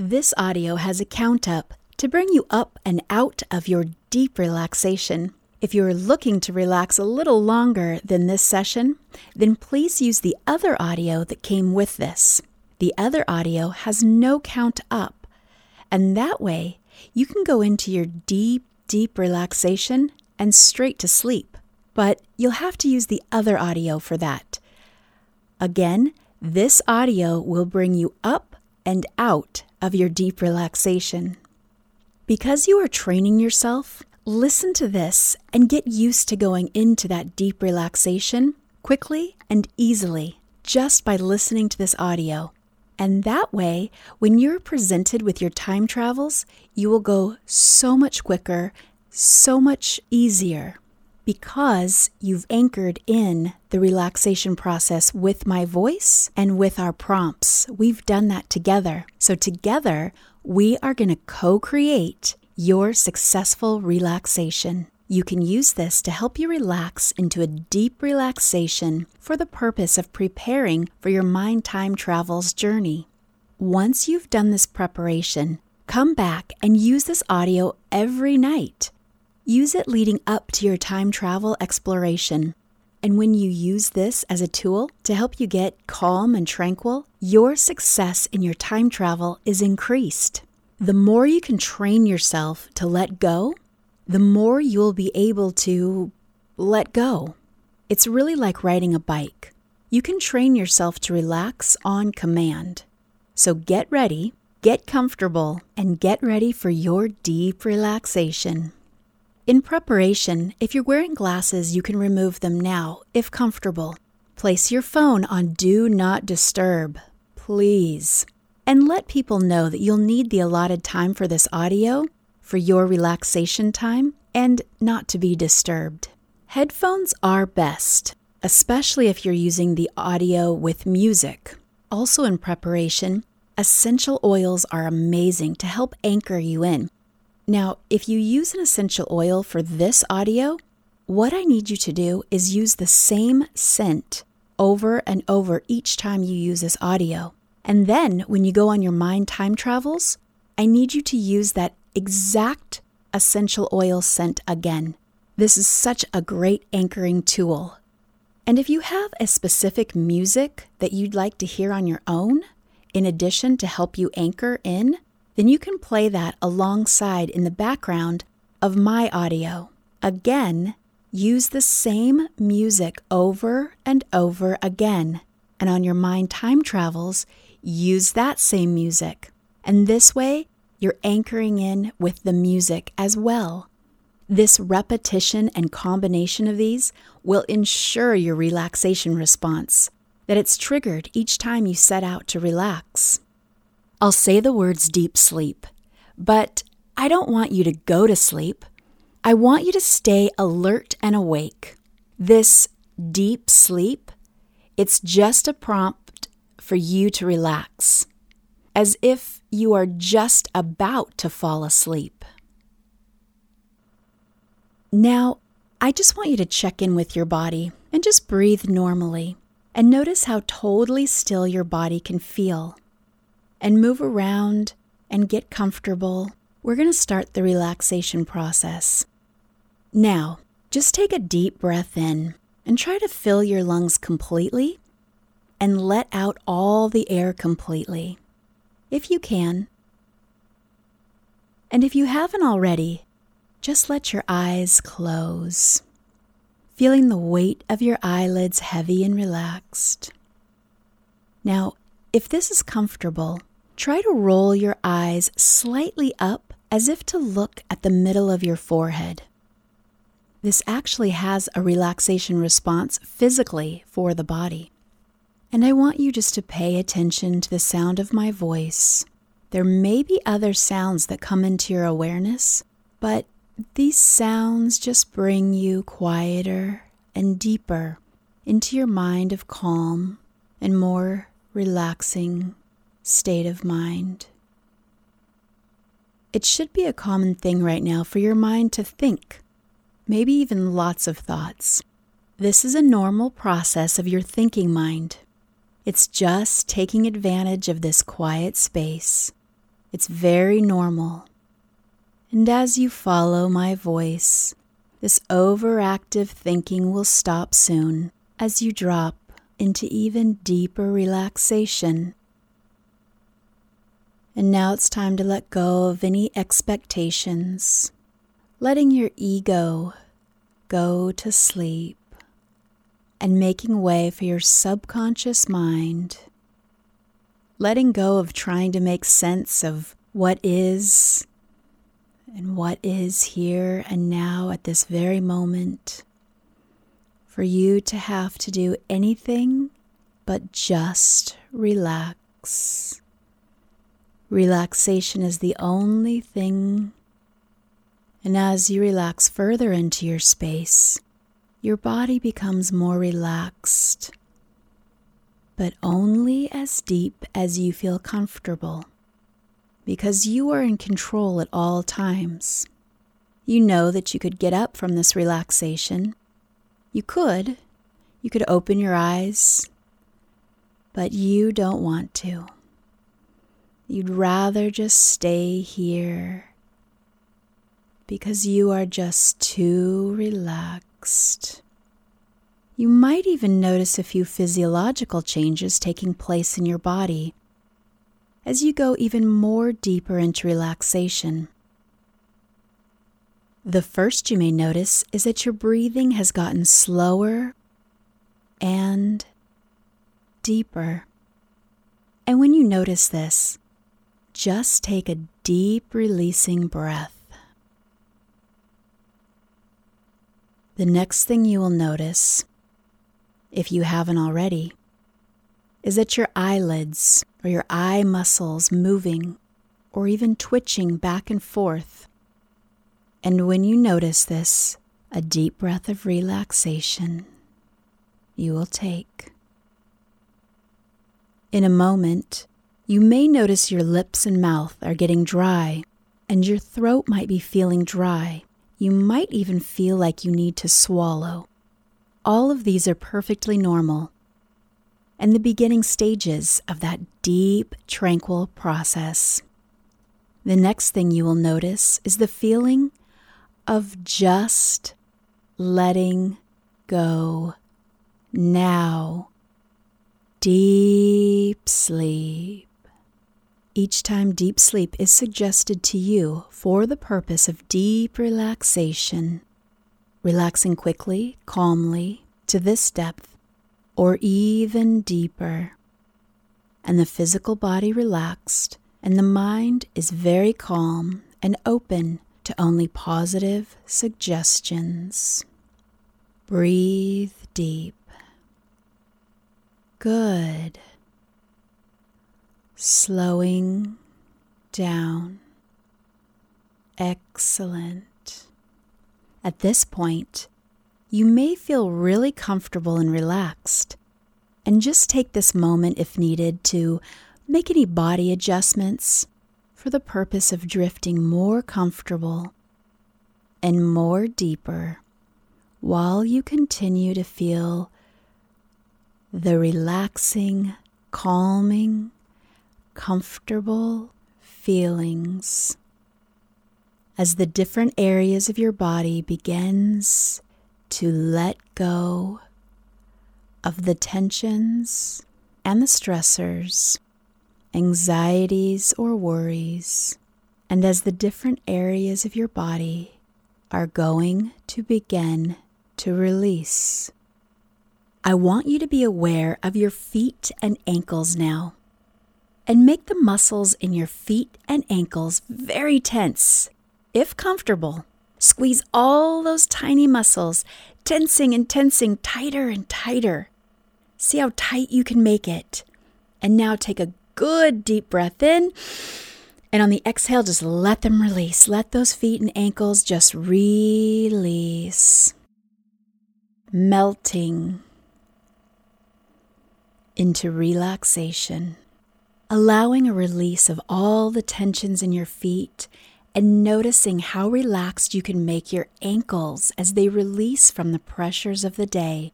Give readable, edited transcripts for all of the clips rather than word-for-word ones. This audio has a count up to bring you up and out of your deep relaxation. If you are looking to relax a little longer than this session, then please use the other audio that came with this. The other audio has no count up, and that way you can go into your deep, deep relaxation and straight to sleep. But you'll have to use the other audio for that. Again, this audio will bring you up and out of your deep relaxation. Because you are training yourself, listen to this and get used to going into that deep relaxation quickly and easily just by listening to this audio. And that way, when you're presented with your time travels, you will go so much quicker, so much easier, because you've anchored in the relaxation process with my voice and with our prompts. We've done that together. So together, we are going to co-create your successful relaxation. You can use this to help you relax into a deep relaxation for the purpose of preparing for your Mind Time Travels journey. Once you've done this preparation, come back and use this audio every night. Use it leading up to your time travel exploration. And when you use this as a tool to help you get calm and tranquil, your success in your time travel is increased. The more you can train yourself to let go, the more you'll be able to let go. It's really like riding a bike. You can train yourself to relax on command. So get ready, get comfortable, and get ready for your deep relaxation. In preparation, if you're wearing glasses, you can remove them now, if comfortable. Place your phone on Do Not Disturb, please. And let people know that you'll need the allotted time for this audio, for your relaxation time, and not to be disturbed. Headphones are best, especially if you're using the audio with music. Also in preparation, essential oils are amazing to help anchor you in. Now, if you use an essential oil for this audio, what I need you to do is use the same scent over and over each time you use this audio. And then when you go on your Mind Time Travels, I need you to use that exact essential oil scent again. This is such a great anchoring tool. And if you have a specific music that you'd like to hear on your own, in addition to help you anchor in, then you can play that alongside in the background of my audio. Again, use the same music over and over again. And on your Mind Time Travels, use that same music. And this way, you're anchoring in with the music as well. This repetition and combination of these will ensure your relaxation response, that it's triggered each time you set out to relax. I'll say the words deep sleep, but I don't want you to go to sleep. I want you to stay alert and awake. This deep sleep, it's just a prompt for you to relax, as if you are just about to fall asleep. Now, I just want you to check in with your body and just breathe normally, and notice how totally still your body can feel. And move around and get comfortable. We're going to start the relaxation process. Now, just take a deep breath in and try to fill your lungs completely and let out all the air completely, if you can. And if you haven't already, just let your eyes close, feeling the weight of your eyelids heavy and relaxed. Now, if this is comfortable, try to roll your eyes slightly up as if to look at the middle of your forehead. This actually has a relaxation response physically for the body. And I want you just to pay attention to the sound of my voice. There may be other sounds that come into your awareness, but these sounds just bring you quieter and deeper into your mind of calm and more relaxing state of mind. It should be a common thing right now for your mind to think, maybe even lots of thoughts. This is a normal process of your thinking mind. It's just taking advantage of this quiet space It's very normal. And as you follow my voice, this overactive thinking will stop soon as you drop into even deeper relaxation. And now it's time to let go of any expectations, letting your ego go to sleep and making way for your subconscious mind, letting go of trying to make sense of what is and what is here and now at this very moment, for you to have to do anything but just relax. Relaxation is the only thing. And as you relax further into your space, your body becomes more relaxed, but only as deep as you feel comfortable, because you are in control at all times. You know that you could get up from this relaxation. You could open your eyes, but you don't want to. You'd rather just stay here, because you are just too relaxed. You might even notice a few physiological changes taking place in your body as you go even more deeper into relaxation. The first you may notice is that your breathing has gotten slower and deeper. And when you notice this, just take a deep releasing breath. The next thing you will notice, if you haven't already, is that your eyelids or your eye muscles moving or even twitching back and forth. And when you notice this, a deep breath of relaxation you will take. In a moment, you may notice your lips and mouth are getting dry, and your throat might be feeling dry. You might even feel like you need to swallow. All of these are perfectly normal and the beginning stages of that deep, tranquil process. The next thing you will notice is the feeling of just letting go now. Deep sleep. Each time deep sleep is suggested to you for the purpose of deep relaxation, relaxing quickly, calmly, to this depth, or even deeper. And the physical body relaxed, and the mind is very calm and open to only positive suggestions. Breathe deep. Good. Slowing down. Excellent. At this point, you may feel really comfortable and relaxed, and just take this moment if needed to make any body adjustments for the purpose of drifting more comfortable and more deeper while you continue to feel the relaxing, calming, comfortable feelings as the different areas of your body begins to let go of the tensions and the stressors, anxieties or worries, and as the different areas of your body are going to begin to release. I want you to be aware of your feet and ankles now, and make the muscles in your feet and ankles very tense. If comfortable, squeeze all those tiny muscles, tensing tighter and tighter. See how tight you can make it. And now take a good deep breath in, and on the exhale, just let them release. Let those feet and ankles just release, melting into relaxation. Allowing a release of all the tensions in your feet and noticing how relaxed you can make your ankles as they release from the pressures of the day.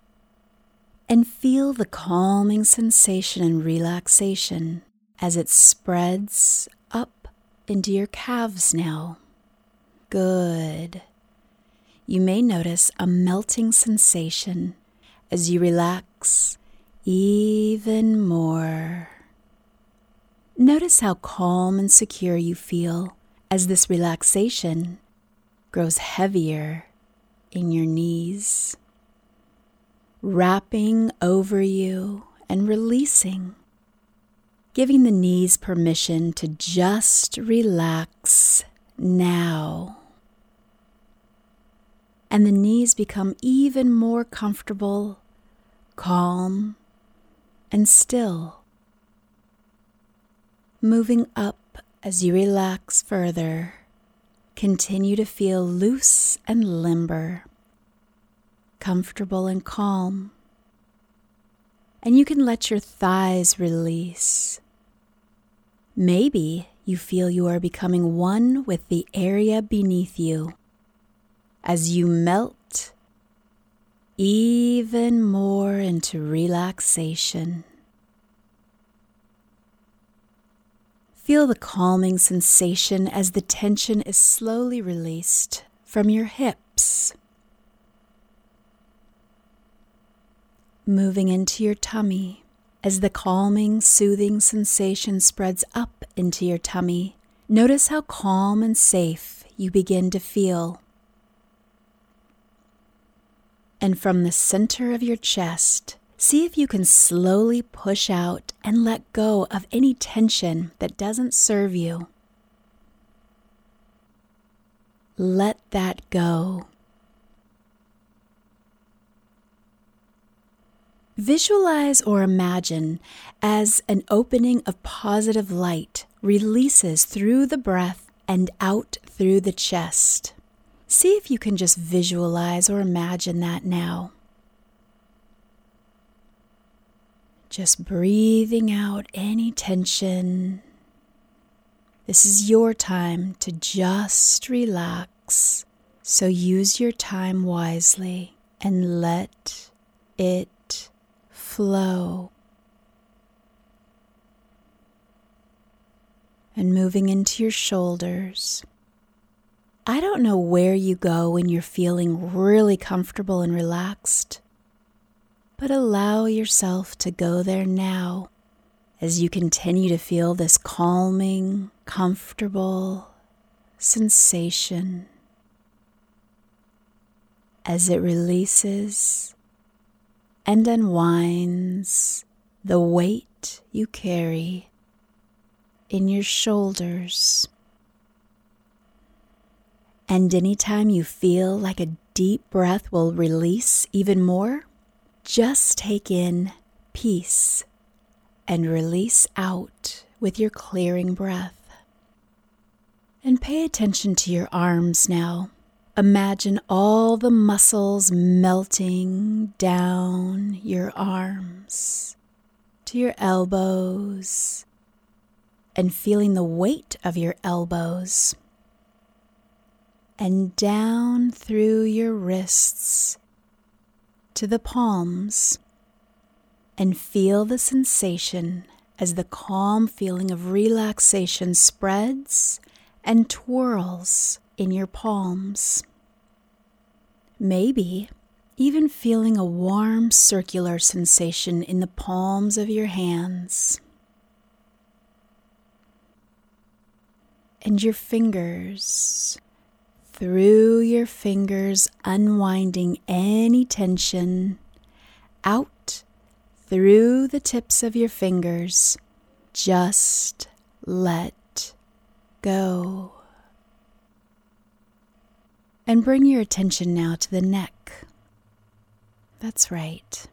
And feel the calming sensation and relaxation as it spreads up into your calves now. Good. You may notice a melting sensation as you relax even more. Notice how calm and secure you feel as this relaxation grows heavier in your knees, wrapping over you and releasing, giving the knees permission to just relax now. And the knees become even more comfortable, calm, and still. Moving up as you relax further, continue to feel loose and limber, comfortable and calm. And you can let your thighs release. Maybe you feel you are becoming one with the area beneath you as you melt even more into relaxation. Feel the calming sensation as the tension is slowly released from your hips. Moving into your tummy as the calming, soothing sensation spreads up into your tummy. Notice how calm and safe you begin to feel. And from the center of your chest, see if you can slowly push out and let go of any tension that doesn't serve you. Let that go. Visualize or imagine as an opening of positive light releases through the breath and out through the chest. See if you can just visualize or imagine that now. Just breathing out any tension. This is your time to just relax, so use your time wisely and let it flow. And moving into your shoulders. I don't know where you go when you're feeling really comfortable and relaxed, but allow yourself to go there now as you continue to feel this calming, comfortable sensation as it releases and unwinds the weight you carry in your shoulders. And anytime you feel like a deep breath will release even more, just take in peace and release out with your clearing breath. And pay attention to your arms now. Imagine all the muscles melting down your arms to your elbows and feeling the weight of your elbows and down through your wrists to the palms, and feel the sensation as the calm feeling of relaxation spreads and twirls in your palms. Maybe even feeling a warm circular sensation in the palms of your hands. And your fingers, through your fingers unwinding any tension, out through the tips of your fingers, just let go. And bring your attention now to the neck. That's right.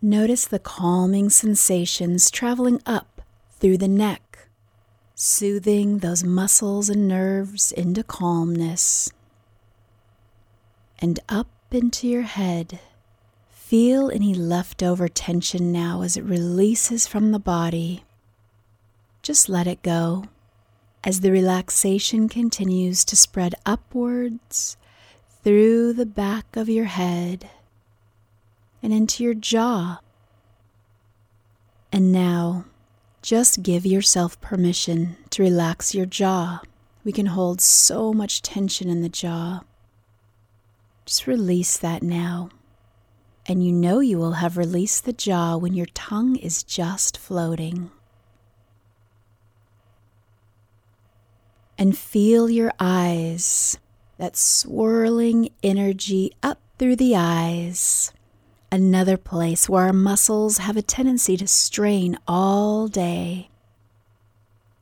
Notice the calming sensations traveling up through the neck, soothing those muscles and nerves into calmness. And up into your head. Feel any leftover tension now as it releases from the body. Just let it go. As the relaxation continues to spread upwards through the back of your head and into your jaw. And now Just give yourself permission to relax your jaw. We can hold so much tension in the jaw. Just release that now. And you know you will have released the jaw when your tongue is just floating. And feel your eyes, that swirling energy up through the eyes. Another place where our muscles have a tendency to strain all day.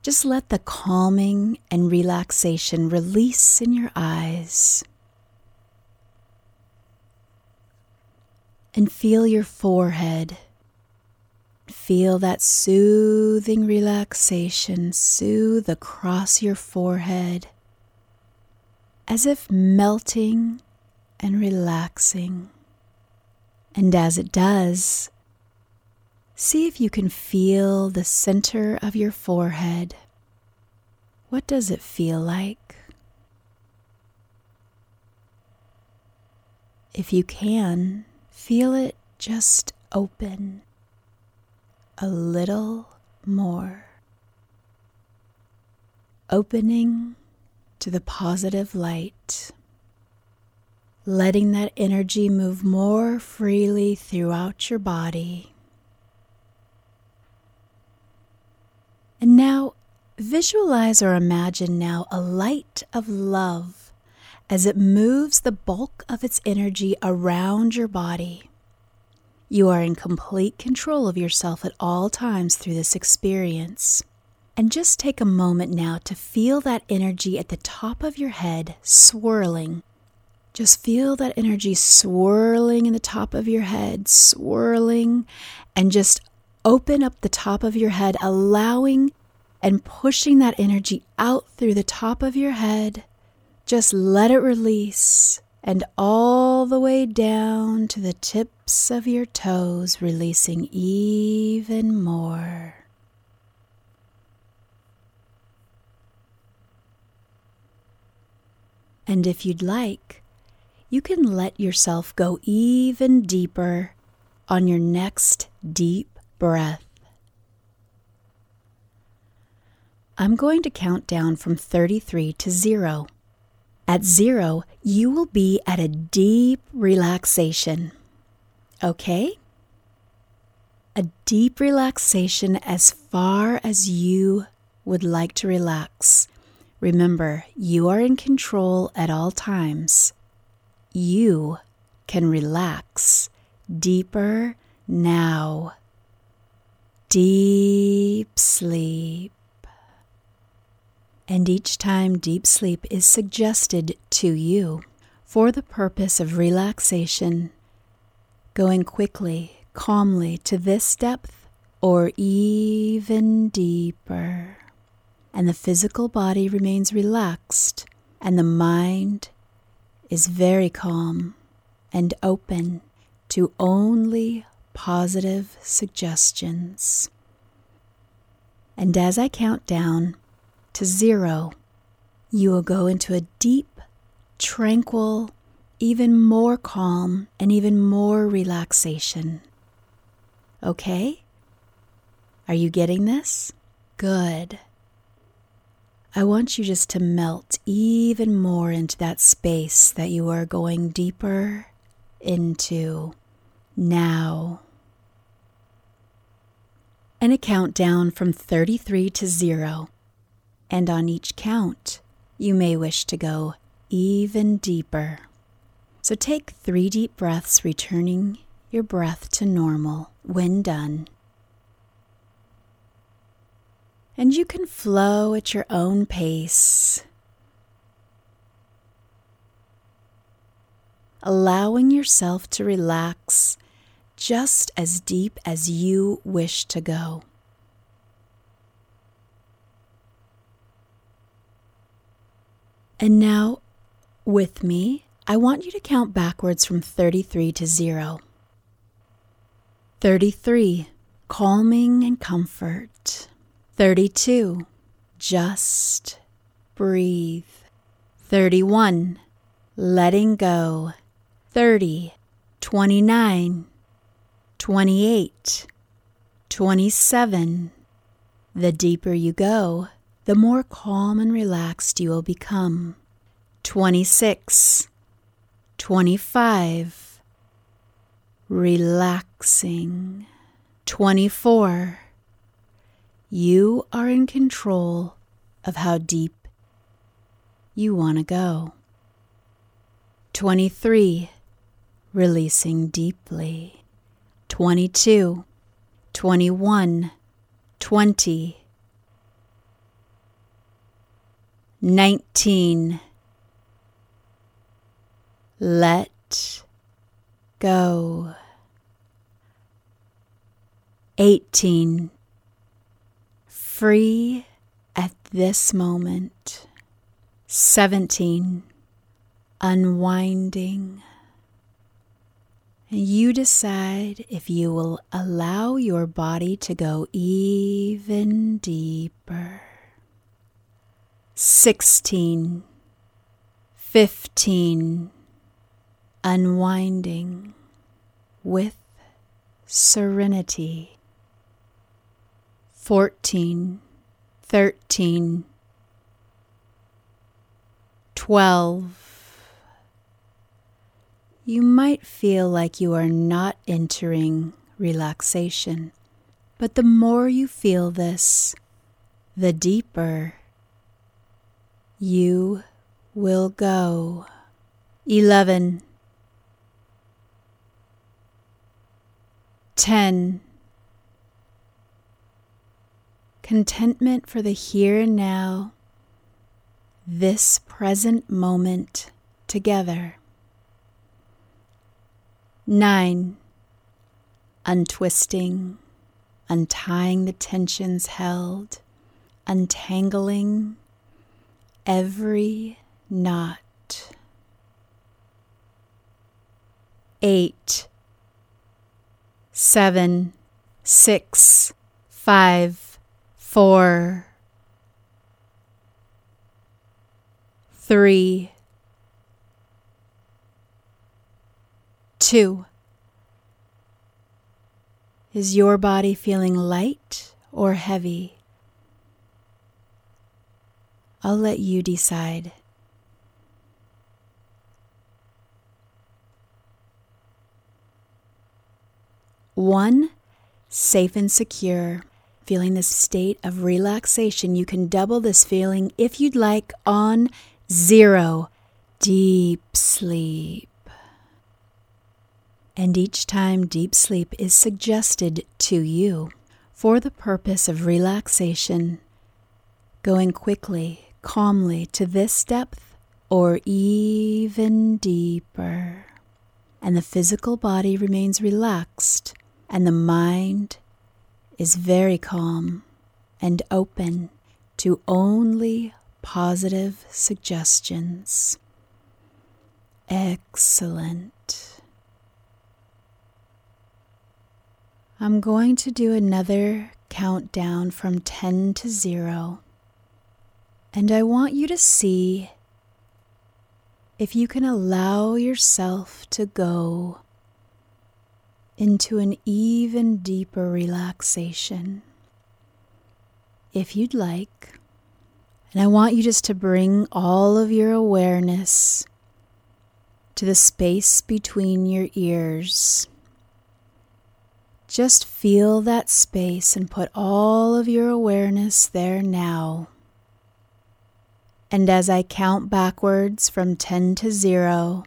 Just let the calming and relaxation release in your eyes. And feel your forehead. Feel that soothing relaxation soothe across your forehead, as if melting and relaxing. And as it does, see if you can feel the center of your forehead. What does it feel like? If you can, feel it just open a little more, opening to the positive light, letting that energy move more freely throughout your body. And now visualize or imagine now a light of love as it moves the bulk of its energy around your body. You are in complete control of yourself at all times through this experience. And just take a moment now to feel that energy at the top of your head swirling. Just feel that energy swirling in the top of your head, swirling, and just open up the top of your head, allowing and pushing that energy out through the top of your head. Just let it release, and all the way down to the tips of your toes, releasing even more. And if you'd like, you can let yourself go even deeper on your next deep breath. I'm going to count down from 33 to 0. At 0, you will be at a deep relaxation, okay? A deep relaxation as far as you would like to relax. Remember, you are in control at all times. You can relax deeper now. Deep sleep. And each time deep sleep is suggested to you for the purpose of relaxation, going quickly, calmly to this depth or even deeper. And the physical body remains relaxed, and the mind is very calm and open to only positive suggestions. And as I count down to 0, you will go into a deep, tranquil, even more calm, and even more relaxation. Okay? Are you getting this? Good. I want you just to melt even more into that space that you are going deeper into now. And a countdown from 33 to 0. And on each count, you may wish to go even deeper. So take 3 deep breaths, returning your breath to normal when done. And you can flow at your own pace, allowing yourself to relax just as deep as you wish to go. And now, with me, I want you to count backwards from 33 to 0. 33, calming and comfort. 32, just breathe. 31, letting go. 30, 29, 28, 27, The deeper you go, the more calm and relaxed you will become. 26. 25. Relaxing. 24. You are in control of how deep you want to go. 23. Releasing deeply. 22. 21. 20. 19. Let go. 18. Free at this moment. 17. Unwinding. You decide if you will allow your body to go even deeper. 16. 15. Unwinding with serenity. 14. 13. 12. You might feel like you are not entering relaxation, but the more you feel this, the deeper you will go. 11, 10. Contentment for the here and now, this present moment together. 9. Untwisting, untying the tensions held, untangling every knot. 8. 7. 6. 5. 4. 3. 2. Is your body feeling light or heavy? I'll let you decide. One, safe and secure, feeling this state of relaxation. You can double this feeling if you'd like on 0, deep sleep. And each time deep sleep is suggested to you for the purpose of relaxation, going quickly, calmly to this depth or even deeper. And the physical body remains relaxed and the mind is very calm and open to only positive suggestions. Excellent. I'm going to do another countdown from 10 to 0, and I want you to see if you can allow yourself to go into an even deeper relaxation, if you'd like. And I want you just to bring all of your awareness to the space between your ears. Just feel that space and put all of your awareness there now. And as I count backwards from 10 to 0,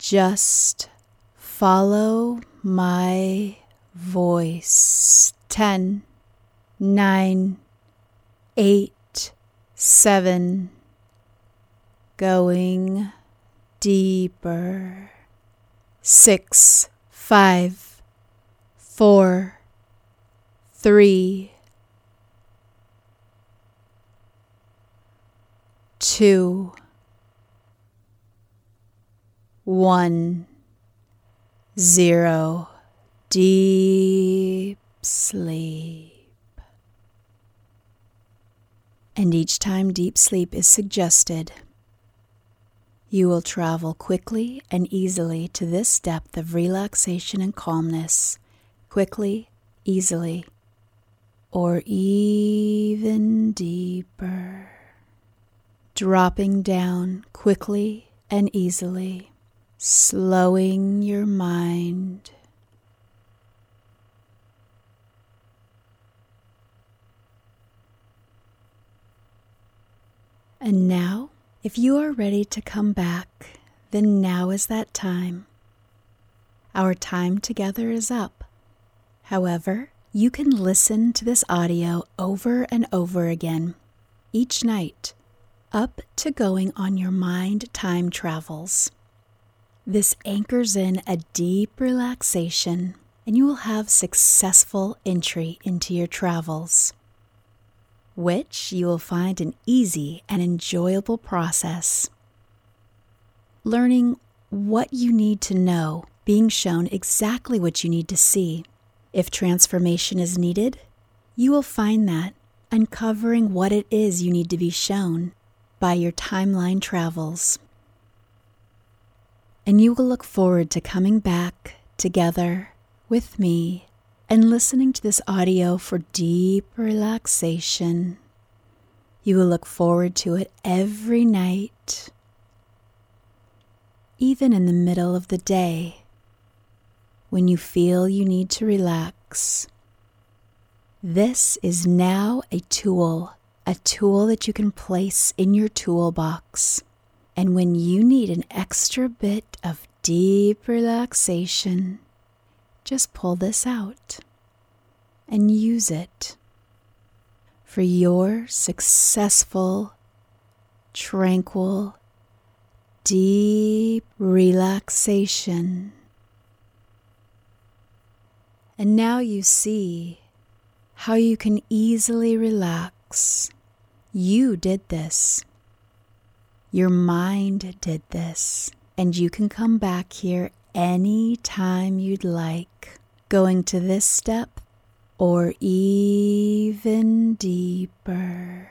just follow my voice. 10, 9, 8, 7, going deeper. 6, 5. 4, 3, 2, 1, 0, deep sleep. And each time deep sleep is suggested, you will travel quickly and easily to this depth of relaxation and calmness. Quickly, easily, or even deeper, dropping down quickly and easily, slowing your mind. And now, if you are ready to come back, then now is that time. Our time together is up. However, you can listen to this audio over and over again, each night, up to going on your Mind Time Travels. This anchors in a deep relaxation, and you will have successful entry into your travels, which you will find an easy and enjoyable process. Learning what you need to know, being shown exactly what you need to see. If transformation is needed, you will find that, uncovering what it is you need to be shown by your timeline travels. And you will look forward to coming back together with me and listening to this audio for deep relaxation. You will look forward to it every night, even in the middle of the day, when you feel you need to relax. This is now a tool that you can place in your toolbox. And when you need an extra bit of deep relaxation, just pull this out and use it for your successful, tranquil, deep relaxation. And now you see how you can easily relax. You did this. Your mind did this. And you can come back here any time you'd like, going to this step or even deeper.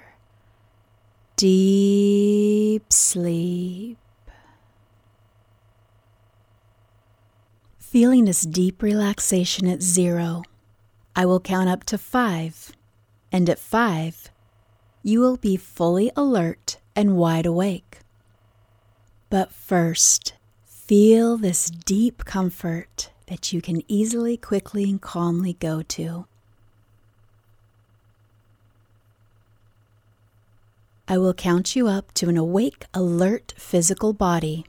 Deep sleep. Feeling this deep relaxation at 0, I will count up to 5. And at 5, you will be fully alert and wide awake. But first, feel this deep comfort that you can easily, quickly, and calmly go to. I will count you up to an awake, alert physical body,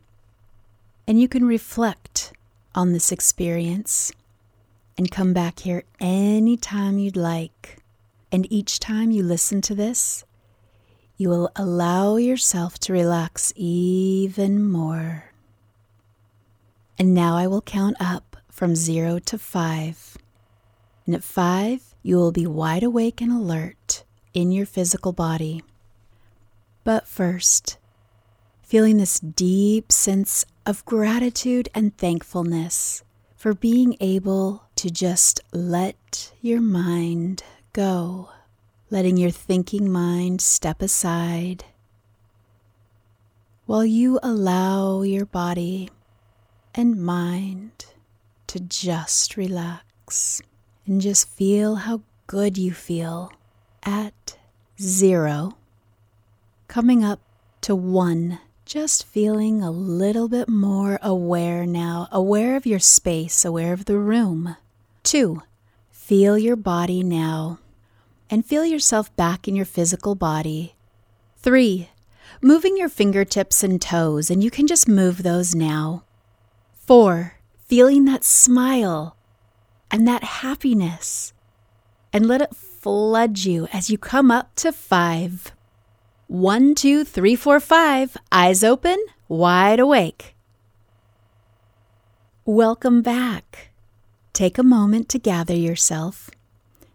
and you can reflect on this experience and come back here anytime you'd like. And each time you listen to this, you will allow yourself to relax even more. And now I will count up from 0 to 5. And at 5, you will be wide awake and alert in your physical body. But first, feeling this deep sense of gratitude and thankfulness for being able to just let your mind go, letting your thinking mind step aside while you allow your body and mind to just relax, and just feel how good you feel at 0. Coming up to 1, just feeling a little bit more aware now, aware of your space, aware of the room. 2, feel your body now, and feel yourself back in your physical body. 3, moving your fingertips and toes, and you can just move those now. 4, feeling that smile and that happiness, and let it flood you as you come up to 5. 1, 2, 3, 4, 5, eyes open, wide awake. Welcome back. Take a moment to gather yourself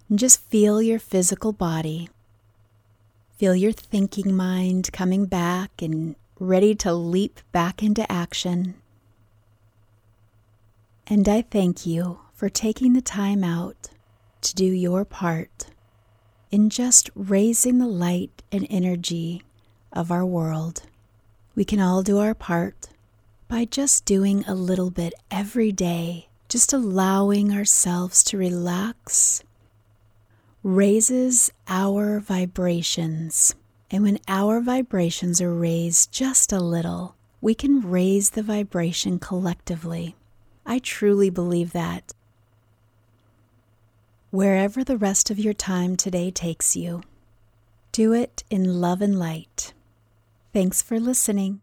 and just feel your physical body. Feel your thinking mind coming back and ready to leap back into action. And I thank you for taking the time out to do your part in just raising the light and energy of our world. We can all do our part by just doing a little bit every day, just allowing ourselves to relax raises our vibrations. And when our vibrations are raised just a little, we can raise the vibration collectively. I truly believe that. Wherever the rest of your time today takes you, do it in love and light. Thanks for listening.